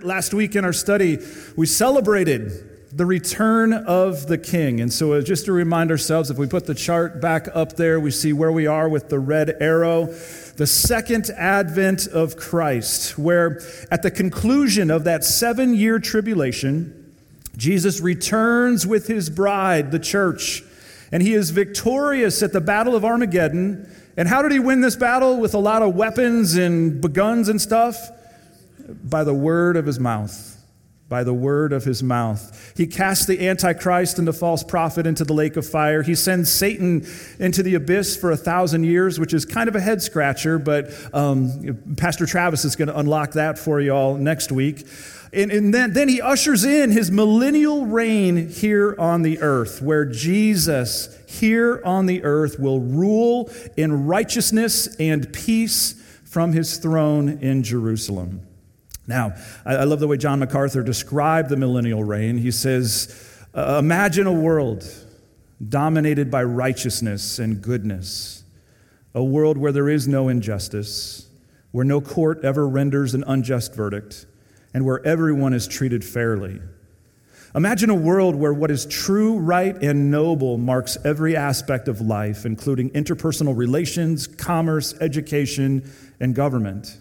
Last week in our study, we celebrated the return of the King. And so just to remind ourselves, if we put the chart back up there, we see where we are with the red arrow, the second advent of Christ, where at the conclusion of that 7-year tribulation, Jesus returns with his bride, the church, and he is victorious at the Battle of Armageddon. And how did he win this battle with a lot of weapons and guns and stuff? By the word of his mouth. By the word of his mouth. He cast the Antichrist and the false prophet into the lake of fire. He sends Satan into the abyss for 1,000 years, which is kind of a head scratcher, but Pastor Travis is going to unlock that for you all next week. And then he ushers in his millennial reign here on the earth, where Jesus here on the earth will rule in righteousness and peace from his throne in Jerusalem. Now, I love the way John MacArthur described the millennial reign. He says, imagine a world dominated by righteousness and goodness, a world where there is no injustice, where no court ever renders an unjust verdict, and where everyone is treated fairly. Imagine a world where what is true, right, and noble marks every aspect of life, including interpersonal relations, commerce, education, and government.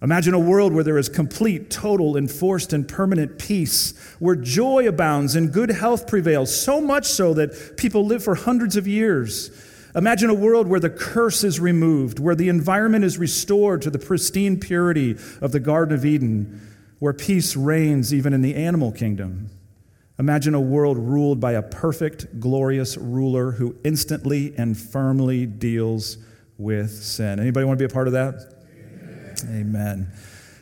Imagine a world where there is complete, total, enforced, and permanent peace, where joy abounds and good health prevails, so much so that people live for hundreds of years. Imagine a world where the curse is removed, where the environment is restored to the pristine purity of the Garden of Eden, where peace reigns even in the animal kingdom. Imagine a world ruled by a perfect, glorious ruler who instantly and firmly deals with sin. Anybody want to be a part of that? Amen.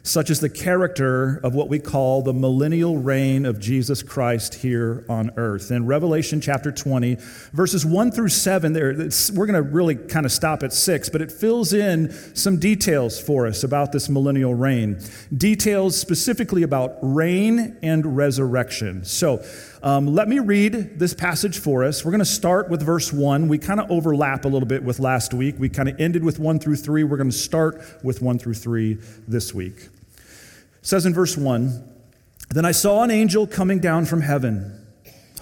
Such is the character of what we call the millennial reign of Jesus Christ here on earth. In Revelation chapter 20, verses 1 through 7, we're going to really kind of stop at 6, but it fills in some details for us about this millennial reign. Details specifically about reign and resurrection. So let me read this passage for us. We're going to start with verse 1. We kind of overlap a little bit with last week. We kind of ended with 1 through 3. We're going to start with 1 through 3 this week. It says in verse 1, "Then I saw an angel coming down from heaven,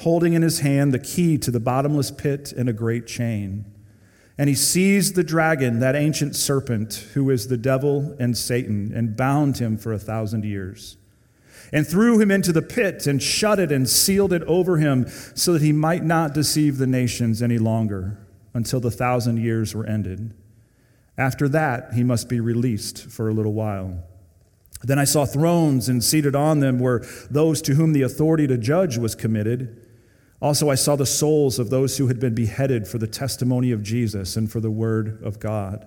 holding in his hand the key to the bottomless pit and a great chain. And he seized the dragon, that ancient serpent, who is the devil and Satan, and bound him for 1,000 years, and threw him into the pit and shut it and sealed it over him so that he might not deceive the nations any longer until the 1,000 years were ended. After that, he must be released for a little while. Then I saw thrones, and seated on them were those to whom the authority to judge was committed. Also I saw the souls of those who had been beheaded for the testimony of Jesus and for the word of God,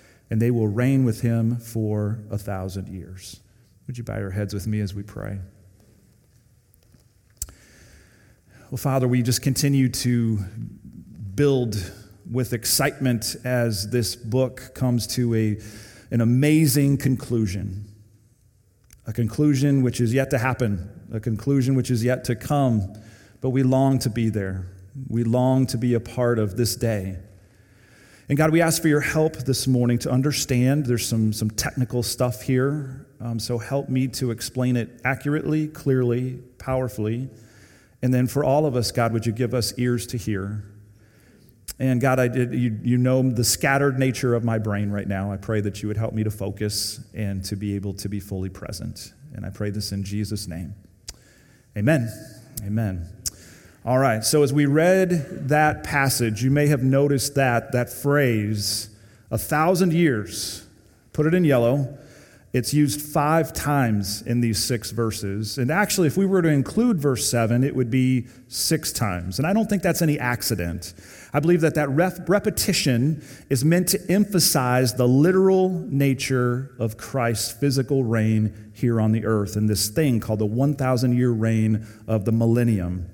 and they will reign with him for 1,000 years. Would you bow your heads with me as we pray? Well, Father, we just continue to build with excitement as this book comes to an amazing conclusion. A conclusion which is yet to happen, a conclusion which is yet to come, but we long to be there. We long to be a part of this day. And God, we ask for your help this morning to understand. There's some technical stuff here, so help me to explain it accurately, clearly, powerfully. And then for all of us, God, would you give us ears to hear? And God, you know the scattered nature of my brain right now. I pray that you would help me to focus and to be able to be fully present. And I pray this in Jesus' name. Amen. Amen. All right, so as we read that passage, you may have noticed that phrase, 1,000 years, put it in yellow. It's used 5 times in these 6 verses. And actually, if we were to include verse 7, it would be 6 times. And I don't think that's any accident. I believe that repetition is meant to emphasize the literal nature of Christ's physical reign here on the earth in this thing called the 1,000-year reign of the millennium.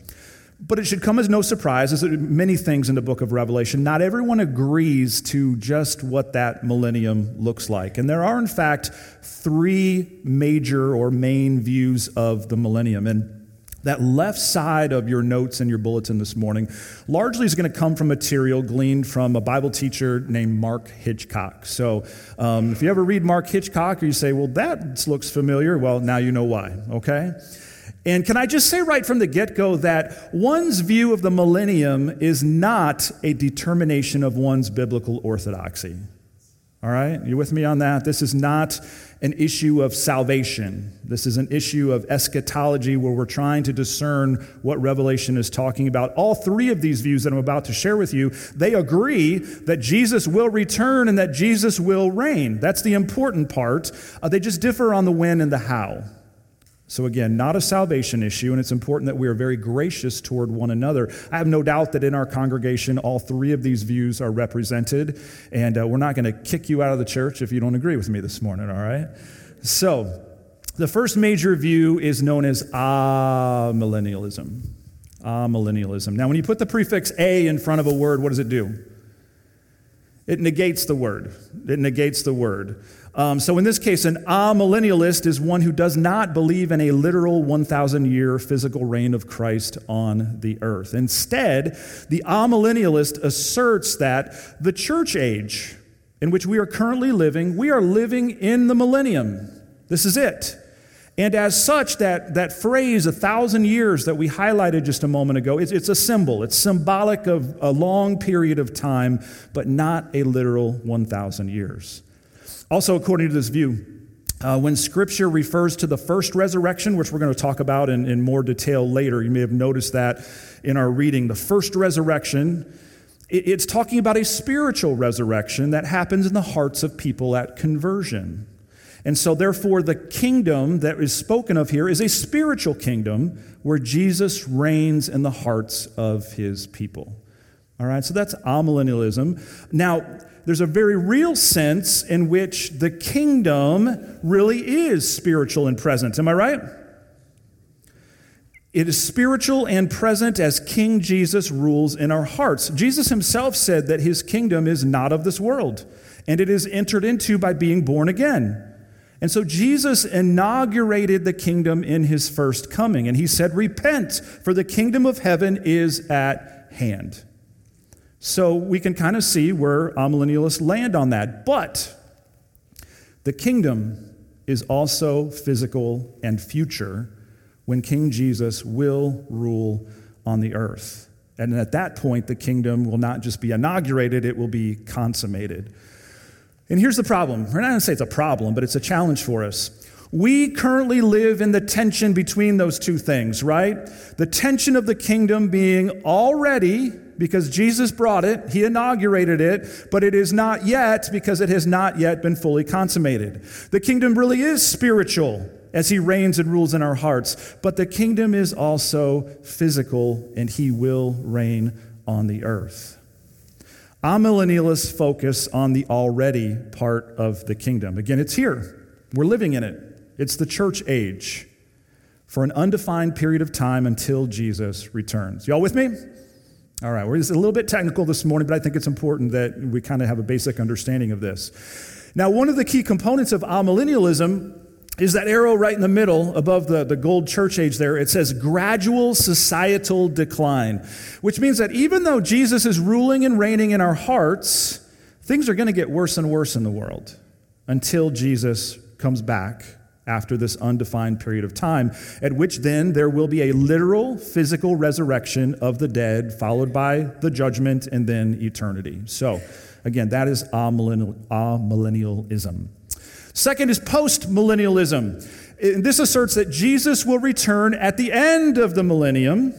But it should come as no surprise, as many things in the book of Revelation, not everyone agrees to just what that millennium looks like. And there are, in fact, 3 major or main views of the millennium. And that left side of your notes and your bulletin this morning largely is going to come from material gleaned from a Bible teacher named Mark Hitchcock. So if you ever read Mark Hitchcock or you say, well, that looks familiar, well, now you know why, okay? And can I just say right from the get-go that one's view of the millennium is not a determination of one's biblical orthodoxy. All right? You with me on that? This is not an issue of salvation. This is an issue of eschatology where we're trying to discern what Revelation is talking about. All 3 of these views that I'm about to share with you, they agree that Jesus will return and that Jesus will reign. That's the important part. They just differ on the when and the how. So again, not a salvation issue, and it's important that we are very gracious toward one another. I have no doubt that in our congregation, all 3 of these views are represented, and we're not going to kick you out of the church if you don't agree with me this morning, all right? So the first major view is known as amillennialism. Amillennialism. Now, when you put the prefix a in front of a word, what does it do? It negates the word. It negates the word. So in this case, an amillennialist is one who does not believe in a literal 1,000-year physical reign of Christ on the earth. Instead, the amillennialist asserts that the church age in which we are currently living, we are living in the millennium. This is it. And as such, that phrase, 1,000 years, that we highlighted just a moment ago, it's a symbol. It's symbolic of a long period of time, but not a literal 1,000 years. Also, according to this view, when Scripture refers to the first resurrection, which we're going to talk about in more detail later, you may have noticed that in our reading, the first resurrection, it's talking about a spiritual resurrection that happens in the hearts of people at conversion. And so, therefore, the kingdom that is spoken of here is a spiritual kingdom where Jesus reigns in the hearts of his people. All right, so that's amillennialism. Now, there's a very real sense in which the kingdom really is spiritual and present. Am I right? It is spiritual and present as King Jesus rules in our hearts. Jesus himself said that his kingdom is not of this world, and it is entered into by being born again. And so Jesus inaugurated the kingdom in his first coming, and he said, "Repent, for the kingdom of heaven is at hand." So we can kind of see where amillennialists land on that. But the kingdom is also physical and future when King Jesus will rule on the earth. And at that point, the kingdom will not just be inaugurated, it will be consummated. And here's the problem. We're not going to say it's a problem, but it's a challenge for us. We currently live in the tension between those 2 things, right? The tension of the kingdom being already, because Jesus brought it, he inaugurated it, but it is not yet because it has not yet been fully consummated. The kingdom really is spiritual as he reigns and rules in our hearts, but the kingdom is also physical and he will reign on the earth. Amillennialists focus on the already part of the kingdom. Again, it's here. We're living in it. It's the church age for an undefined period of time until Jesus returns. Y'all with me? All right, we're just a little bit technical this morning, but I think it's important that we kind of have a basic understanding of this. Now, one of the key components of amillennialism is that arrow right in the middle above the gold church age there. It says gradual societal decline, which means that even though Jesus is ruling and reigning in our hearts, things are going to get worse and worse in the world until Jesus comes back after this undefined period of time, at which then there will be a literal physical resurrection of the dead, followed by the judgment and then eternity. So again, that is amillennialism. Second is post-millennialism. This asserts that Jesus will return at the end of the millennium,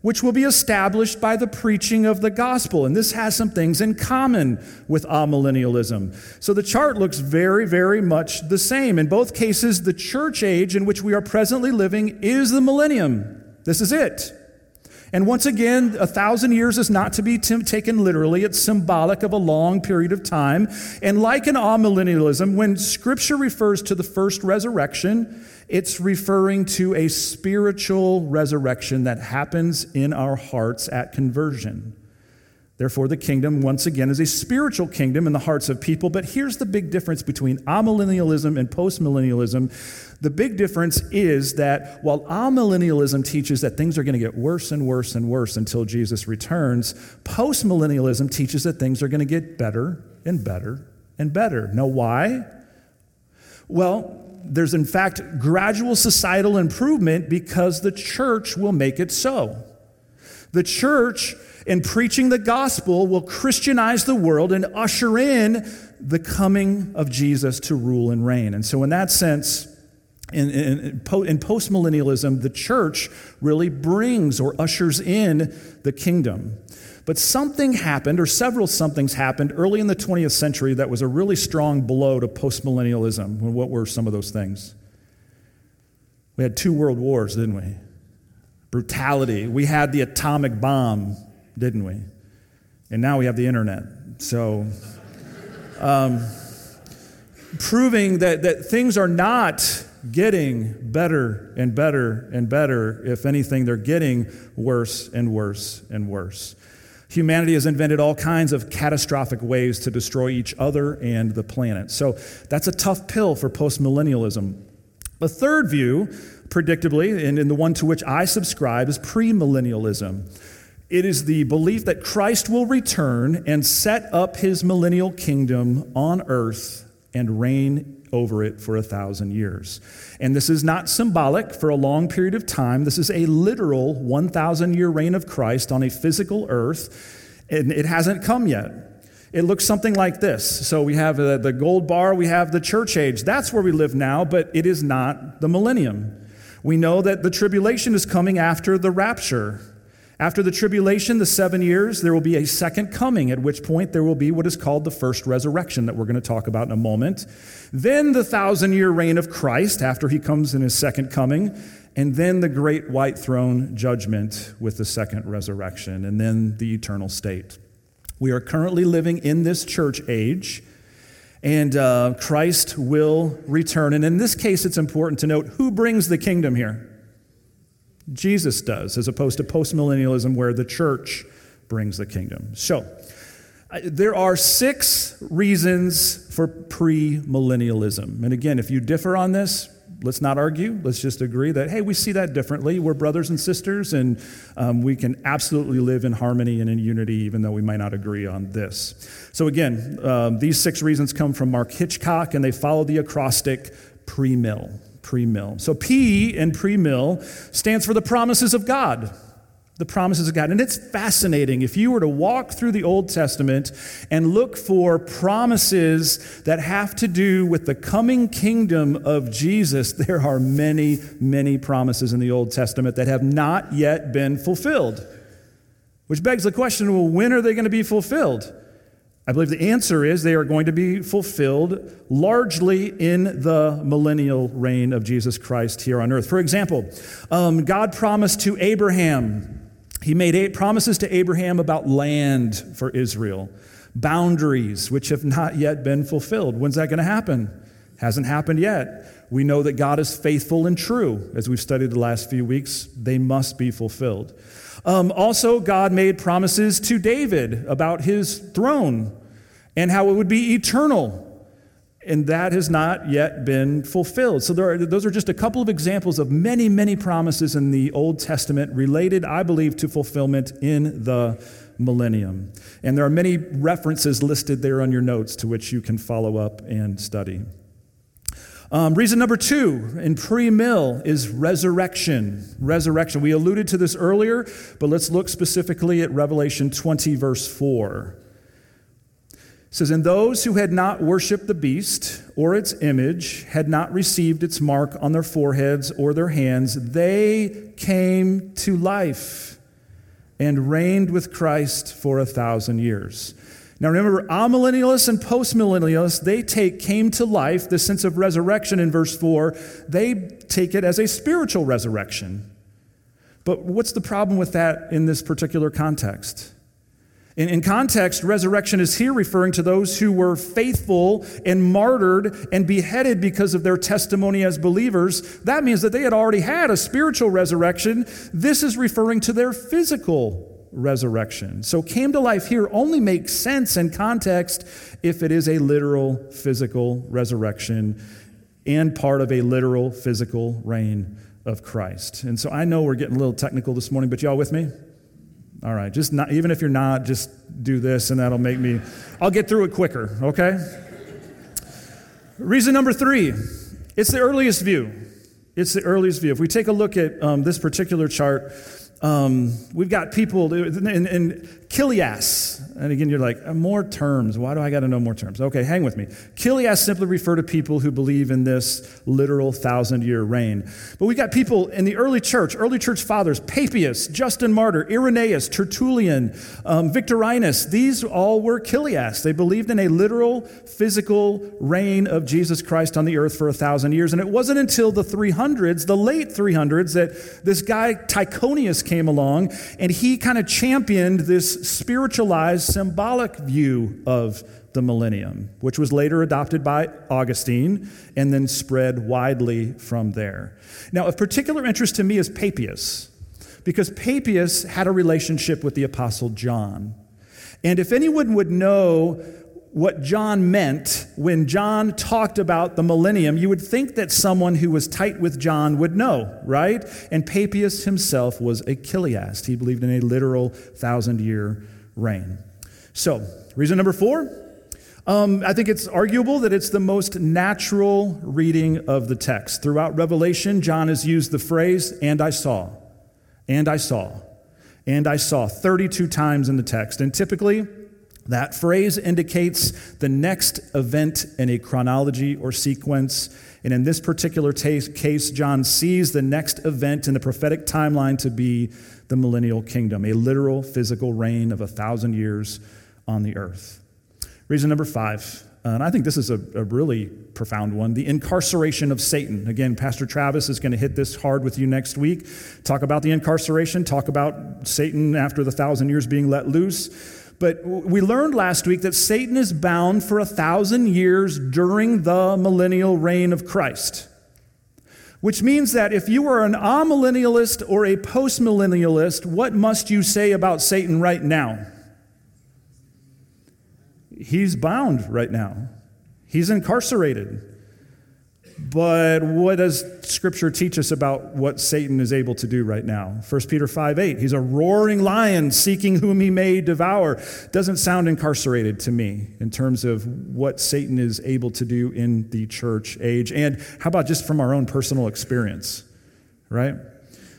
which will be established by the preaching of the gospel. And this has some things in common with amillennialism. So the chart looks very, very much the same. In both cases, the church age in which we are presently living is the millennium. This is it. And once again, 1,000 years is not to be taken literally. It's symbolic of a long period of time. And like in amillennialism, when Scripture refers to the first resurrection, it's referring to a spiritual resurrection that happens in our hearts at conversion. Therefore, the kingdom, once again, is a spiritual kingdom in the hearts of people. But here's the big difference between amillennialism and postmillennialism. The big difference is that while amillennialism teaches that things are going to get worse and worse and worse until Jesus returns, postmillennialism teaches that things are going to get better and better and better. Now, why? Well, there's, in fact, gradual societal improvement because the church will make it so. The church, in preaching the gospel, will Christianize the world and usher in the coming of Jesus to rule and reign. And so in that sense, in postmillennialism, the church really brings or ushers in the kingdom. But something happened, or several somethings happened early in the 20th century that was a really strong blow to postmillennialism. What were some of those things? We had 2 world wars, didn't we? Brutality. We had the atomic bomb, didn't we? And now we have the internet. So, proving that things are not getting better and better and better. If anything, they're getting worse and worse and worse. Humanity has invented all kinds of catastrophic ways to destroy each other and the planet. So that's a tough pill for postmillennialism. A third view, predictably, and the one to which I subscribe, is premillennialism. It is the belief that Christ will return and set up his millennial kingdom on earth and reign over it for 1,000 years. And this is not symbolic for a long period of time. This is a literal 1,000-year reign of Christ on a physical earth, and it hasn't come yet. It looks something like this. So we have the gold bar, we have the church age. That's where we live now, but it is not the millennium. We know that the tribulation is coming after the rapture. After the tribulation, the 7 years, there will be a second coming, at which point there will be what is called the first resurrection that we're going to talk about in a moment. Then the 1,000-year reign of Christ after he comes in his second coming, and then the great white throne judgment with the second resurrection, and then the eternal state. We are currently living in this church age, and Christ will return. And in this case, it's important to note who brings the kingdom here. Jesus does, as opposed to postmillennialism where the church brings the kingdom. So, there are 6 reasons for premillennialism. And again, if you differ on this, let's not argue. Let's just agree that, hey, we see that differently. We're brothers and sisters, and we can absolutely live in harmony and in unity, even though we might not agree on this. So again, these 6 reasons come from Mark Hitchcock, and they follow the acrostic premill. Premill. So P in premill stands for the promises of God. The promises of God. And it's fascinating. If you were to walk through the Old Testament and look for promises that have to do with the coming kingdom of Jesus, there are many, many promises in the Old Testament that have not yet been fulfilled. Which begs the question, well, when are they going to be fulfilled? I believe the answer is they are going to be fulfilled largely in the millennial reign of Jesus Christ here on earth. For example, God promised to Abraham. He made 8 promises to Abraham about land for Israel, boundaries which have not yet been fulfilled. When's that going to happen? Hasn't happened yet. We know that God is faithful and true. As we've studied the last few weeks, they must be fulfilled. Also, God made promises to David about his throne and how it would be eternal. And that has not yet been fulfilled. So those are just a couple of examples of many, many promises in the Old Testament related, I believe, to fulfillment in the millennium. And there are many references listed there on your notes to which you can follow up and study. Reason number 2 in pre-mill is resurrection. Resurrection. We alluded to this earlier, but let's look specifically at Revelation 20, verse 4. It says, and those who had not worshipped the beast or its image, had not received its mark on their foreheads or their hands, they came to life and reigned with Christ for 1,000 years. Now remember, amillennialists and postmillennialists, they take came to life, the sense of resurrection in verse 4, they take it as a spiritual resurrection. But what's the problem with that in this particular context? In context, resurrection is here referring to those who were faithful and martyred and beheaded because of their testimony as believers. That means that they had already had a spiritual resurrection. This is referring to their physical resurrection. So came to life here only makes sense in context if it is a literal physical resurrection and part of a literal physical reign of Christ. And so I know we're getting a little technical this morning, but y'all with me? All right, just not, even if you're not, just do this and that'll make me, I'll get through it quicker, okay? Reason number 3, it's the earliest view. It's the earliest view. If we take a look at this particular chart, we've got people in Chilias, and again, you're like, more terms. Why do I got to know more terms? Okay, hang with me. Chilias simply refer to people who believe in this literal 1,000-year reign. But we got people in the early church fathers, Papias, Justin Martyr, Irenaeus, Tertullian, Victorinus. These all were Chilias. They believed in a literal, physical reign of Jesus Christ on the earth for 1,000 years. And it wasn't until the 300s, the late 300s, that this guy Tychonius came along, and he kind of championed this spiritualized, symbolic view of the millennium, which was later adopted by Augustine and then spread widely from there. Now, of particular interest to me is Papias, because Papias had a relationship with the Apostle John. And if anyone would know what John meant when John talked about the millennium, you would think that someone who was tight with John would know, right? And Papias himself was a Chiliast. He believed in a literal 1,000-year reign. So, reason number 4, I think it's arguable that it's the most natural reading of the text. Throughout Revelation, John has used the phrase, and I saw, 32 times in the text. And typically, that phrase indicates the next event in a chronology or sequence. And in this particular case, John sees the next event in the prophetic timeline to be the millennial kingdom, a literal physical reign of 1,000 years on the earth. Reason number 5, and I think this is a really profound one, the incarceration of Satan. Again, Pastor Travis is going to hit this hard with you next week. Talk about the incarceration, talk about Satan after the 1,000 years being let loose. But we learned last week that Satan is bound for 1,000 years during the millennial reign of Christ, which means that if you are an amillennialist or a postmillennialist, what must you say about Satan right now? He's bound right now. He's incarcerated. But what does Scripture teach us about what Satan is able to do right now? 1 Peter 5:8, he's a roaring lion seeking whom he may devour. Doesn't sound incarcerated to me in terms of what Satan is able to do in the church age. And how about just from our own personal experience, right?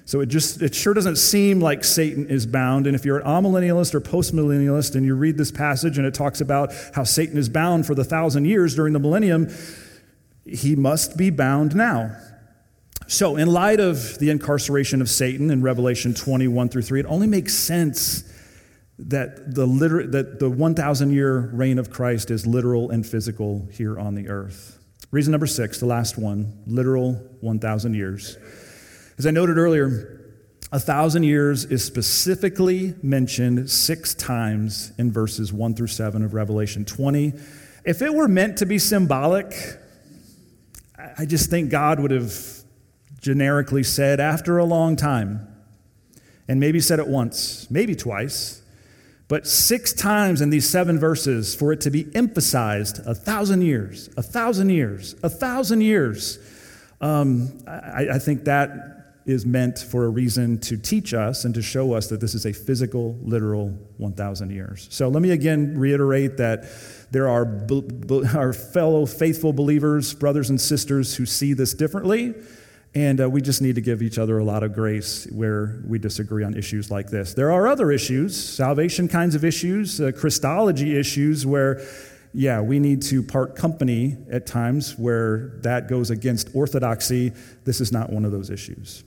So it sure doesn't seem like Satan is bound. And if you're an amillennialist or postmillennialist and you read this passage and it talks about how Satan is bound for the 1,000 years during the millennium, he must be bound now. So in light of the incarceration of Satan in Revelation 21-3, it only makes sense that the 1,000-year reign of Christ is literal and physical here on the earth. Reason number 6, the last one, literal 1,000 years. As I noted earlier, 1,000 years is specifically mentioned 6 times in verses 1-7 of Revelation 20. If it were meant to be symbolic, I just think God would have generically said after a long time, and maybe said it once, maybe twice, but 6 times in these 7 verses for it to be emphasized, 1,000 years, 1,000 years, 1,000 years. I think that is meant for a reason to teach us and to show us that this is a physical, literal 1,000 years. So let me again reiterate that there are our fellow faithful believers, brothers and sisters who see this differently, and we just need to give each other a lot of grace where we disagree on issues like this. There are other issues, salvation kinds of issues, Christology issues, where yeah, we need to part company at times where that goes against orthodoxy. This is not one of those issues.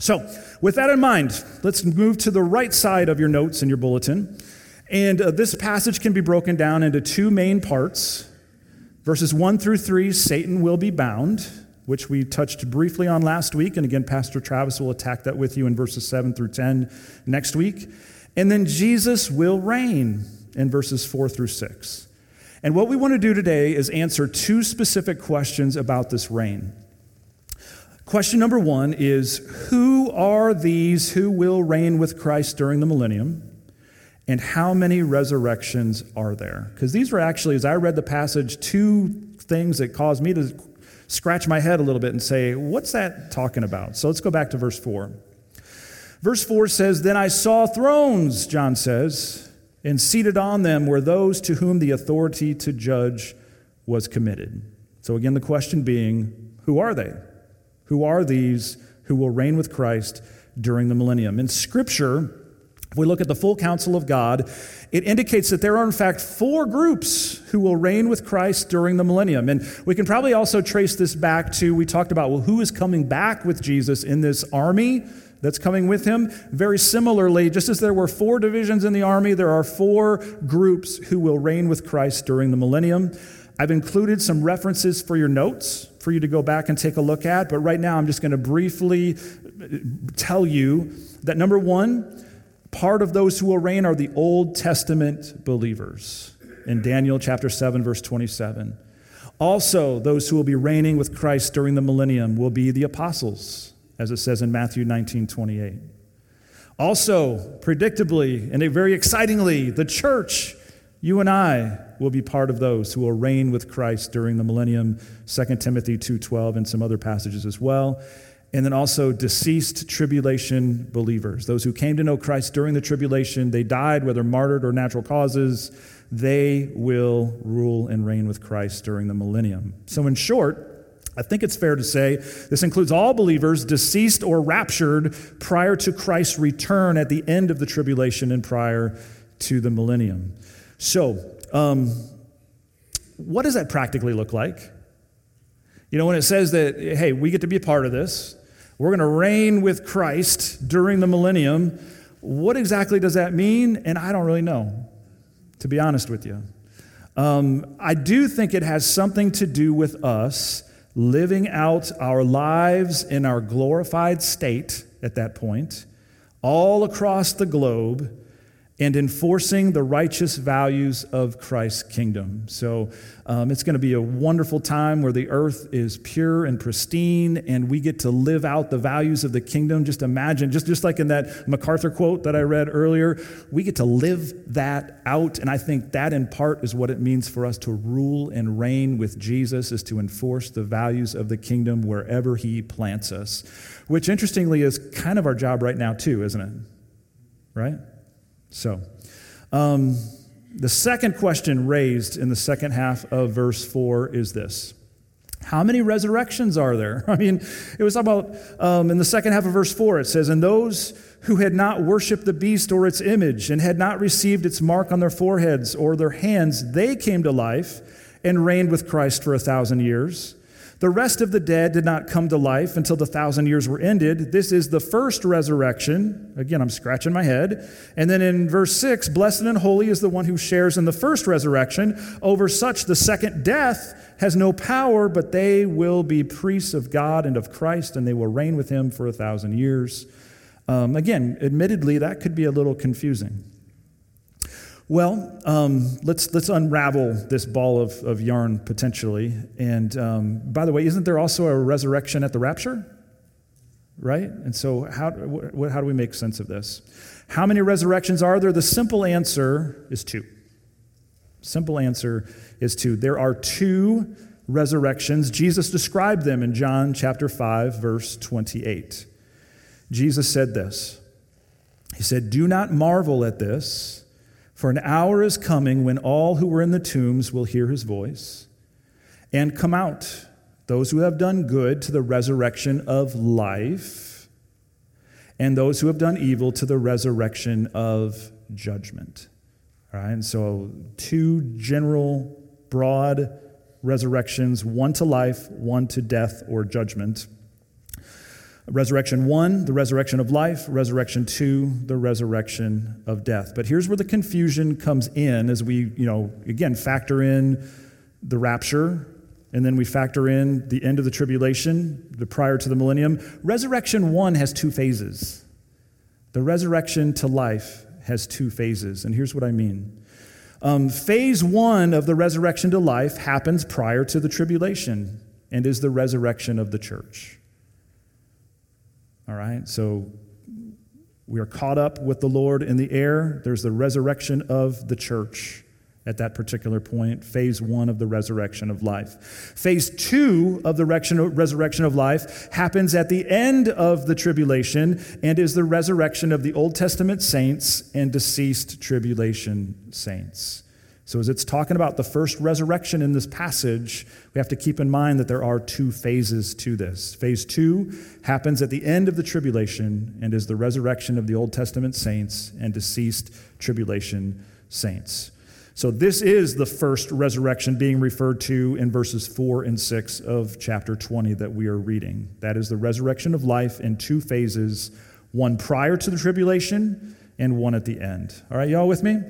So with that in mind, let's move to the right side of your notes in your bulletin. And this passage can be broken down into two main parts. Verses 1-3, Satan will be bound, which we touched briefly on last week. And again, Pastor Travis will attack that with you in verses 7-10 next week. And then Jesus will reign in verses 4-6. And what we want to do today is answer two specific questions about this reign. Question number one is, who are these who will reign with Christ during the millennium? And how many resurrections are there? Because these were actually, as I read the passage, two things that caused me to scratch my head a little bit and say, what's that talking about? So let's go back to verse 4. Verse 4 says, "Then I saw thrones," John says, "and seated on them were those to whom the authority to judge was committed." So again, the question being, who are they? Who are these who will reign with Christ during the millennium? In Scripture, if we look at the full counsel of God, it indicates that there are, in fact, four groups who will reign with Christ during the millennium. And we can probably also trace this back to, we talked about, well, who is coming back with Jesus in this army that's coming with him? Very similarly, just as there were four divisions in the army, there are four groups who will reign with Christ during the millennium. I've included some references for your notes for you to go back and take a look at. But right now, I'm just going to briefly tell you that, number one, part of those who will reign are the Old Testament believers in Daniel chapter 7, verse 27. Also, those who will be reigning with Christ during the millennium will be the apostles, as it says in Matthew 19:28. Also, predictably and very excitingly, the church, you and I, will be part of those who will reign with Christ during the millennium, 2 Timothy 2:12 and some other passages as well. And then also deceased tribulation believers, those who came to know Christ during the tribulation, they died, whether martyred or natural causes, they will rule and reign with Christ during the millennium. So in short, I think it's fair to say this includes all believers deceased or raptured prior to Christ's return at the end of the tribulation and prior to the millennium. So what does that practically look like? You know, when it says that, hey, we get to be a part of this, we're going to reign with Christ during the millennium, what exactly does that mean? And I don't really know, to be honest with you. I do think it has something to do with us living out our lives in our glorified state at that point, all across the globe, and enforcing the righteous values of Christ's kingdom. So it's going to be a wonderful time where the earth is pure and pristine, and we get to live out the values of the kingdom. Just imagine, just like in that MacArthur quote that I read earlier, we get to live that out, and I think that in part is what it means for us to rule and reign with Jesus, is to enforce the values of the kingdom wherever he plants us, which interestingly is kind of our job right now too, isn't it? Right? So, the second question raised in the second half of verse 4 is this. How many resurrections are there? I mean, it was about, in the second half of verse 4, it says, "And those who had not worshiped the beast or its image and had not received its mark on their foreheads or their hands, they came to life and reigned with Christ for 1,000 years. The rest of the dead did not come to life until the 1,000 years were ended. This is the first resurrection." Again, I'm scratching my head. And then in verse 6, "Blessed and holy is the one who shares in the first resurrection. Over such, the second death has no power, but they will be priests of God and of Christ, and they will reign with him for 1,000 years. Again, admittedly, that could be a little confusing. Well, let's unravel this ball of yarn potentially. And by the way, isn't there also a resurrection at the rapture? Right? And so how do we make sense of this? How many resurrections are there? The simple answer is two. Simple answer is two. There are two resurrections. Jesus described them in John chapter 5, verse 28. Jesus said this. He said, "Do not marvel at this, for an hour is coming when all who were in the tombs will hear his voice and come out, those who have done good to the resurrection of life, and those who have done evil to the resurrection of judgment." All right, and so two general broad resurrections, one to life, one to death or judgment. Resurrection 1, the resurrection of life. Resurrection 2, the resurrection of death. But here's where the confusion comes in as we, again, factor in the rapture, and then we factor in the end of the tribulation, the prior to the millennium. Resurrection 1 has two phases. The resurrection to life has two phases, and here's what I mean. Phase 1 of the resurrection to life happens prior to the tribulation and is the resurrection of the church. All right, so we are caught up with the Lord in the air. There's the resurrection of the church at that particular point, phase 1 of the resurrection of life. Phase 2 of the resurrection of life happens at the end of the tribulation and is the resurrection of the Old Testament saints and deceased tribulation saints. So as it's talking about the first resurrection in this passage, we have to keep in mind that there are two phases to this. Phase 2 happens at the end of the tribulation and is the resurrection of the Old Testament saints and deceased tribulation saints. So this is the first resurrection being referred to in verses 4 and 6 of chapter 20 that we are reading. That is the resurrection of life in two phases, one prior to the tribulation and one at the end. All right, y'all with me?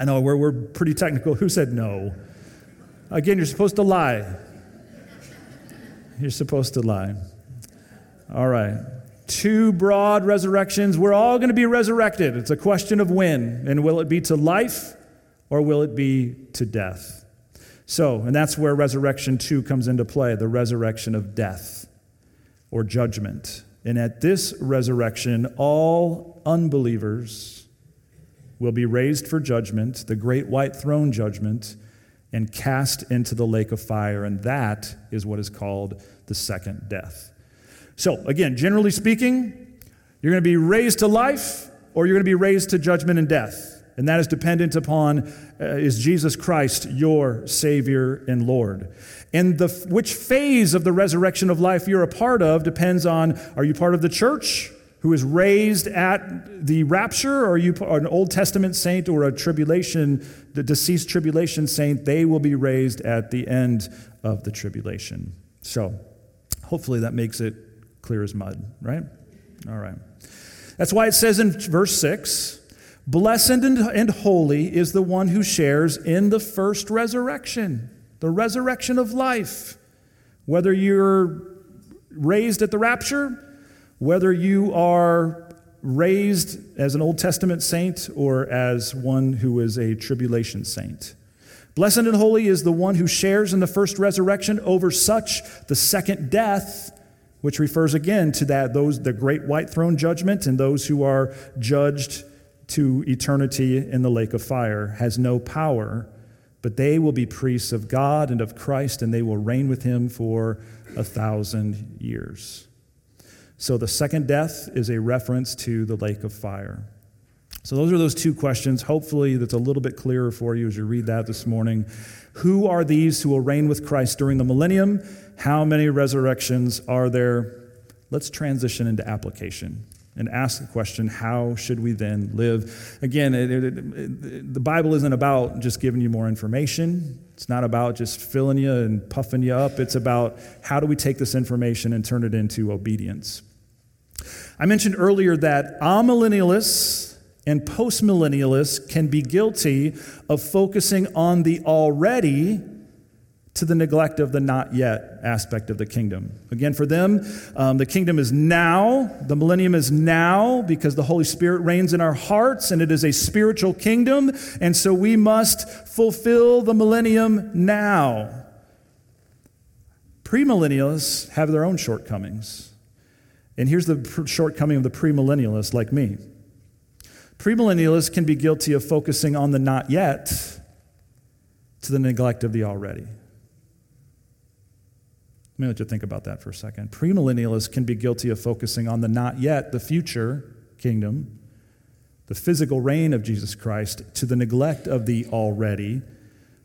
I know we're pretty technical. Who said no? Again, you're supposed to lie. You're supposed to lie. All right. Two broad resurrections. We're all going to be resurrected. It's a question of when. And will it be to life? Or will it be to death? So, and that's where resurrection 2 comes into play, the resurrection of death or judgment. And at this resurrection, all unbelievers will be raised for judgment, the great white throne judgment, and cast into the lake of fire. And that is what is called the second death. So, again, generally speaking, you're going to be raised to life or you're going to be raised to judgment and death. And that is dependent upon, is Jesus Christ your Savior and Lord? And which phase of the resurrection of life you're a part of depends on, are you part of the church who is raised at the rapture? Or are you an Old Testament saint or a tribulation, the deceased tribulation saint? They will be raised at the end of the tribulation. So hopefully that makes it clear as mud, right? All right. That's why it says in verse 6, blessed and holy is the one who shares in the first resurrection, the resurrection of life. Whether you're raised at the rapture, whether you are raised as an Old Testament saint or as one who is a tribulation saint. Blessed and holy is the one who shares in the first resurrection, over such the second death, which refers again to that those the great white throne judgment and those who are judged to eternity in the lake of fire, has no power, but they will be priests of God and of Christ, and they will reign with him for 1,000 years. So the second death is a reference to the lake of fire. So those are those two questions. Hopefully that's a little bit clearer for you as you read that this morning. Who are these who will reign with Christ during the millennium? How many resurrections are there? Let's transition into application and ask the question, how should we then live? Again, the Bible isn't about just giving you more information. It's not about just filling you and puffing you up. It's about how do we take this information and turn it into obedience. I mentioned earlier that amillennialists and postmillennialists can be guilty of focusing on the already to the neglect of the not yet aspect of the kingdom. Again, for them, the kingdom is now, the millennium is now, because the Holy Spirit reigns in our hearts, and it is a spiritual kingdom, and so we must fulfill the millennium now. Premillennialists have their own shortcomings, and here's the shortcoming of the premillennialists like me. Premillennialists can be guilty of focusing on the not yet to the neglect of the already. Let me let you think about that for a second. Premillennialists can be guilty of focusing on the not yet, the future kingdom, the physical reign of Jesus Christ, to the neglect of the already,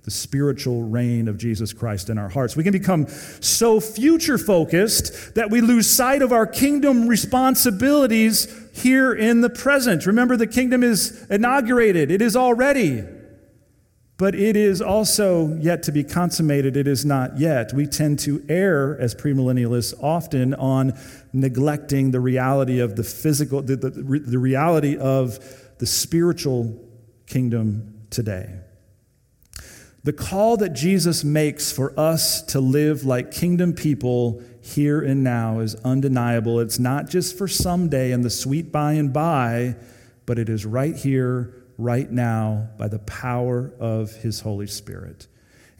the spiritual reign of Jesus Christ in our hearts. We can become so future-focused that we lose sight of our kingdom responsibilities here in the present. Remember, the kingdom is inaugurated. It is already. But it is also yet to be consummated. It is not yet. We tend to err as premillennialists often on neglecting the reality of the physical, the reality of the spiritual kingdom today. The call that Jesus makes for us to live like kingdom people here and now is undeniable. It's not just for someday and the sweet by and by, but it is right here, right now, by the power of his Holy Spirit.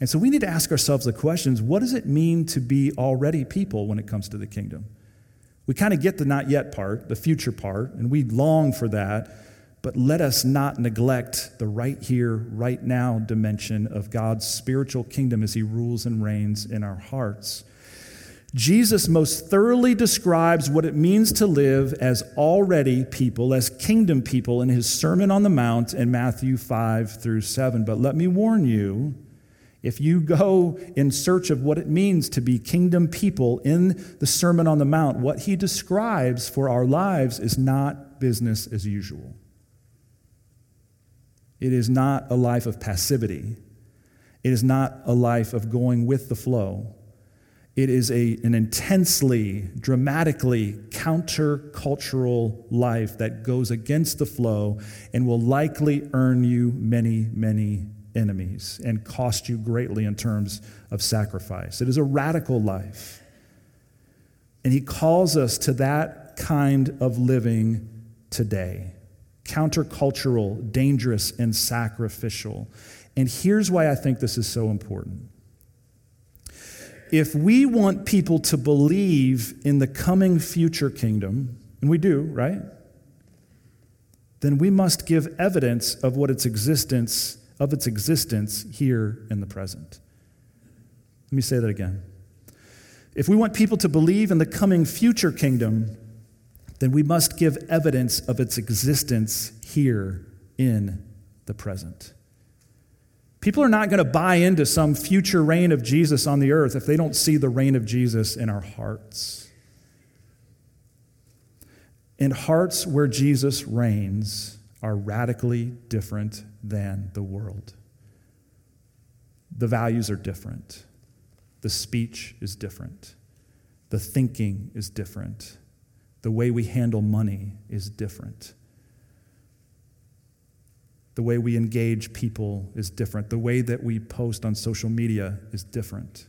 And so we need to ask ourselves the questions, what does it mean to be already people when it comes to the kingdom? We kind of get the not yet part, the future part, and we long for that, but let us not neglect the right here, right now dimension of God's spiritual kingdom as he rules and reigns in our hearts. Jesus most thoroughly describes what it means to live as already people, as kingdom people, in his Sermon on the Mount in Matthew 5 through 7. But let me warn you, if you go in search of what it means to be kingdom people in the Sermon on the Mount, what he describes for our lives is not business as usual. It is not a life of passivity. It is not a life of going with the flow. It is an intensely, dramatically countercultural life that goes against the flow and will likely earn you many, many enemies and cost you greatly in terms of sacrifice. It is a radical life. And he calls us to that kind of living today. Countercultural, dangerous, and sacrificial. And here's why I think this is so important. If we want people to believe in the coming future kingdom, and we do, right? Then we must give evidence of its existence here in the present. Let me say that again. If we want people to believe in the coming future kingdom, then we must give evidence of its existence here in the present. People are not going to buy into some future reign of Jesus on the earth if they don't see the reign of Jesus in our hearts. And hearts where Jesus reigns are radically different than the world. The values are different. The speech is different. The thinking is different. The way we handle money is different. The way we engage people is different. The way that we post on social media is different.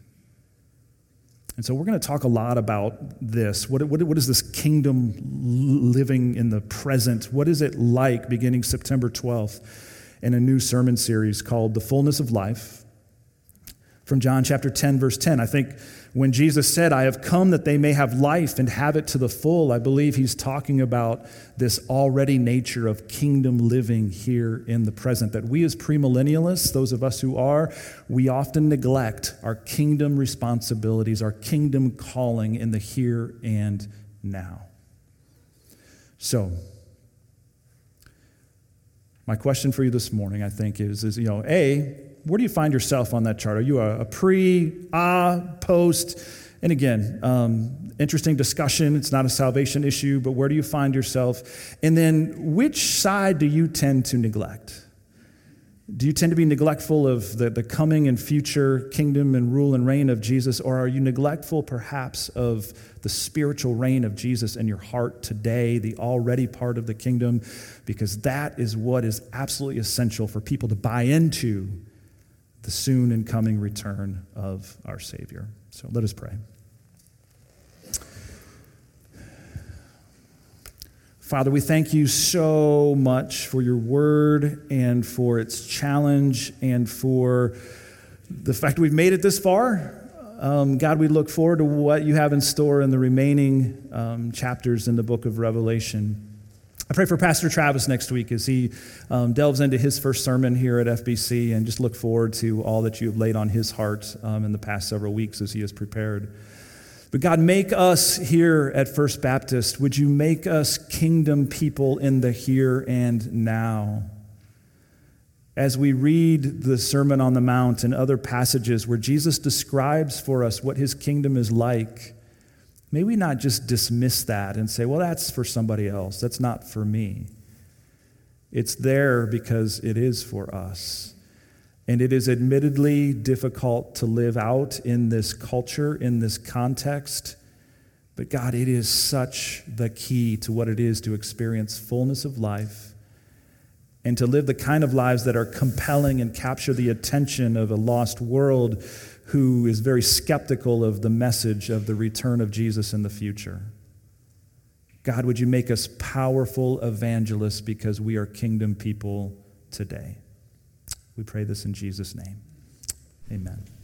And so we're going to talk a lot about this. What is this kingdom living in the present? What is it like beginning September 12th in a new sermon series called The Fullness of Life from John chapter 10, verse 10. I think when Jesus said, "I have come that they may have life and have it to the full," I believe he's talking about this already nature of kingdom living here in the present, that we as premillennialists, those of us who are, we often neglect our kingdom responsibilities, our kingdom calling in the here and now. So, my question for you this morning, I think, is A, where do you find yourself on that chart? Are you a pre, post? And again, interesting discussion. It's not a salvation issue, but where do you find yourself? And then which side do you tend to neglect? Do you tend to be neglectful of the coming and future kingdom and rule and reign of Jesus? Or are you neglectful perhaps of the spiritual reign of Jesus in your heart today, the already part of the kingdom? Because that is what is absolutely essential for people to buy into the soon and coming return of our Savior. So let us pray. Father, we thank you so much for your word and for its challenge and for the fact we've made it this far. God, we look forward to what you have in store in the remaining chapters in the book of Revelation. I pray for Pastor Travis next week as he delves into his first sermon here at FBC, and just look forward to all that you have laid on his heart in the past several weeks as he has prepared. But God, make us here at First Baptist, would you make us kingdom people in the here and now? As we read the Sermon on the Mount and other passages where Jesus describes for us what his kingdom is like, may we not just dismiss that and say, well, that's for somebody else. That's not for me. It's there because it is for us. And it is admittedly difficult to live out in this culture, in this context. But God, it is such the key to what it is to experience fullness of life and to live the kind of lives that are compelling and capture the attention of a lost world who is very skeptical of the message of the return of Jesus in the future. God, would you make us powerful evangelists because we are kingdom people today? We pray this in Jesus' name. Amen.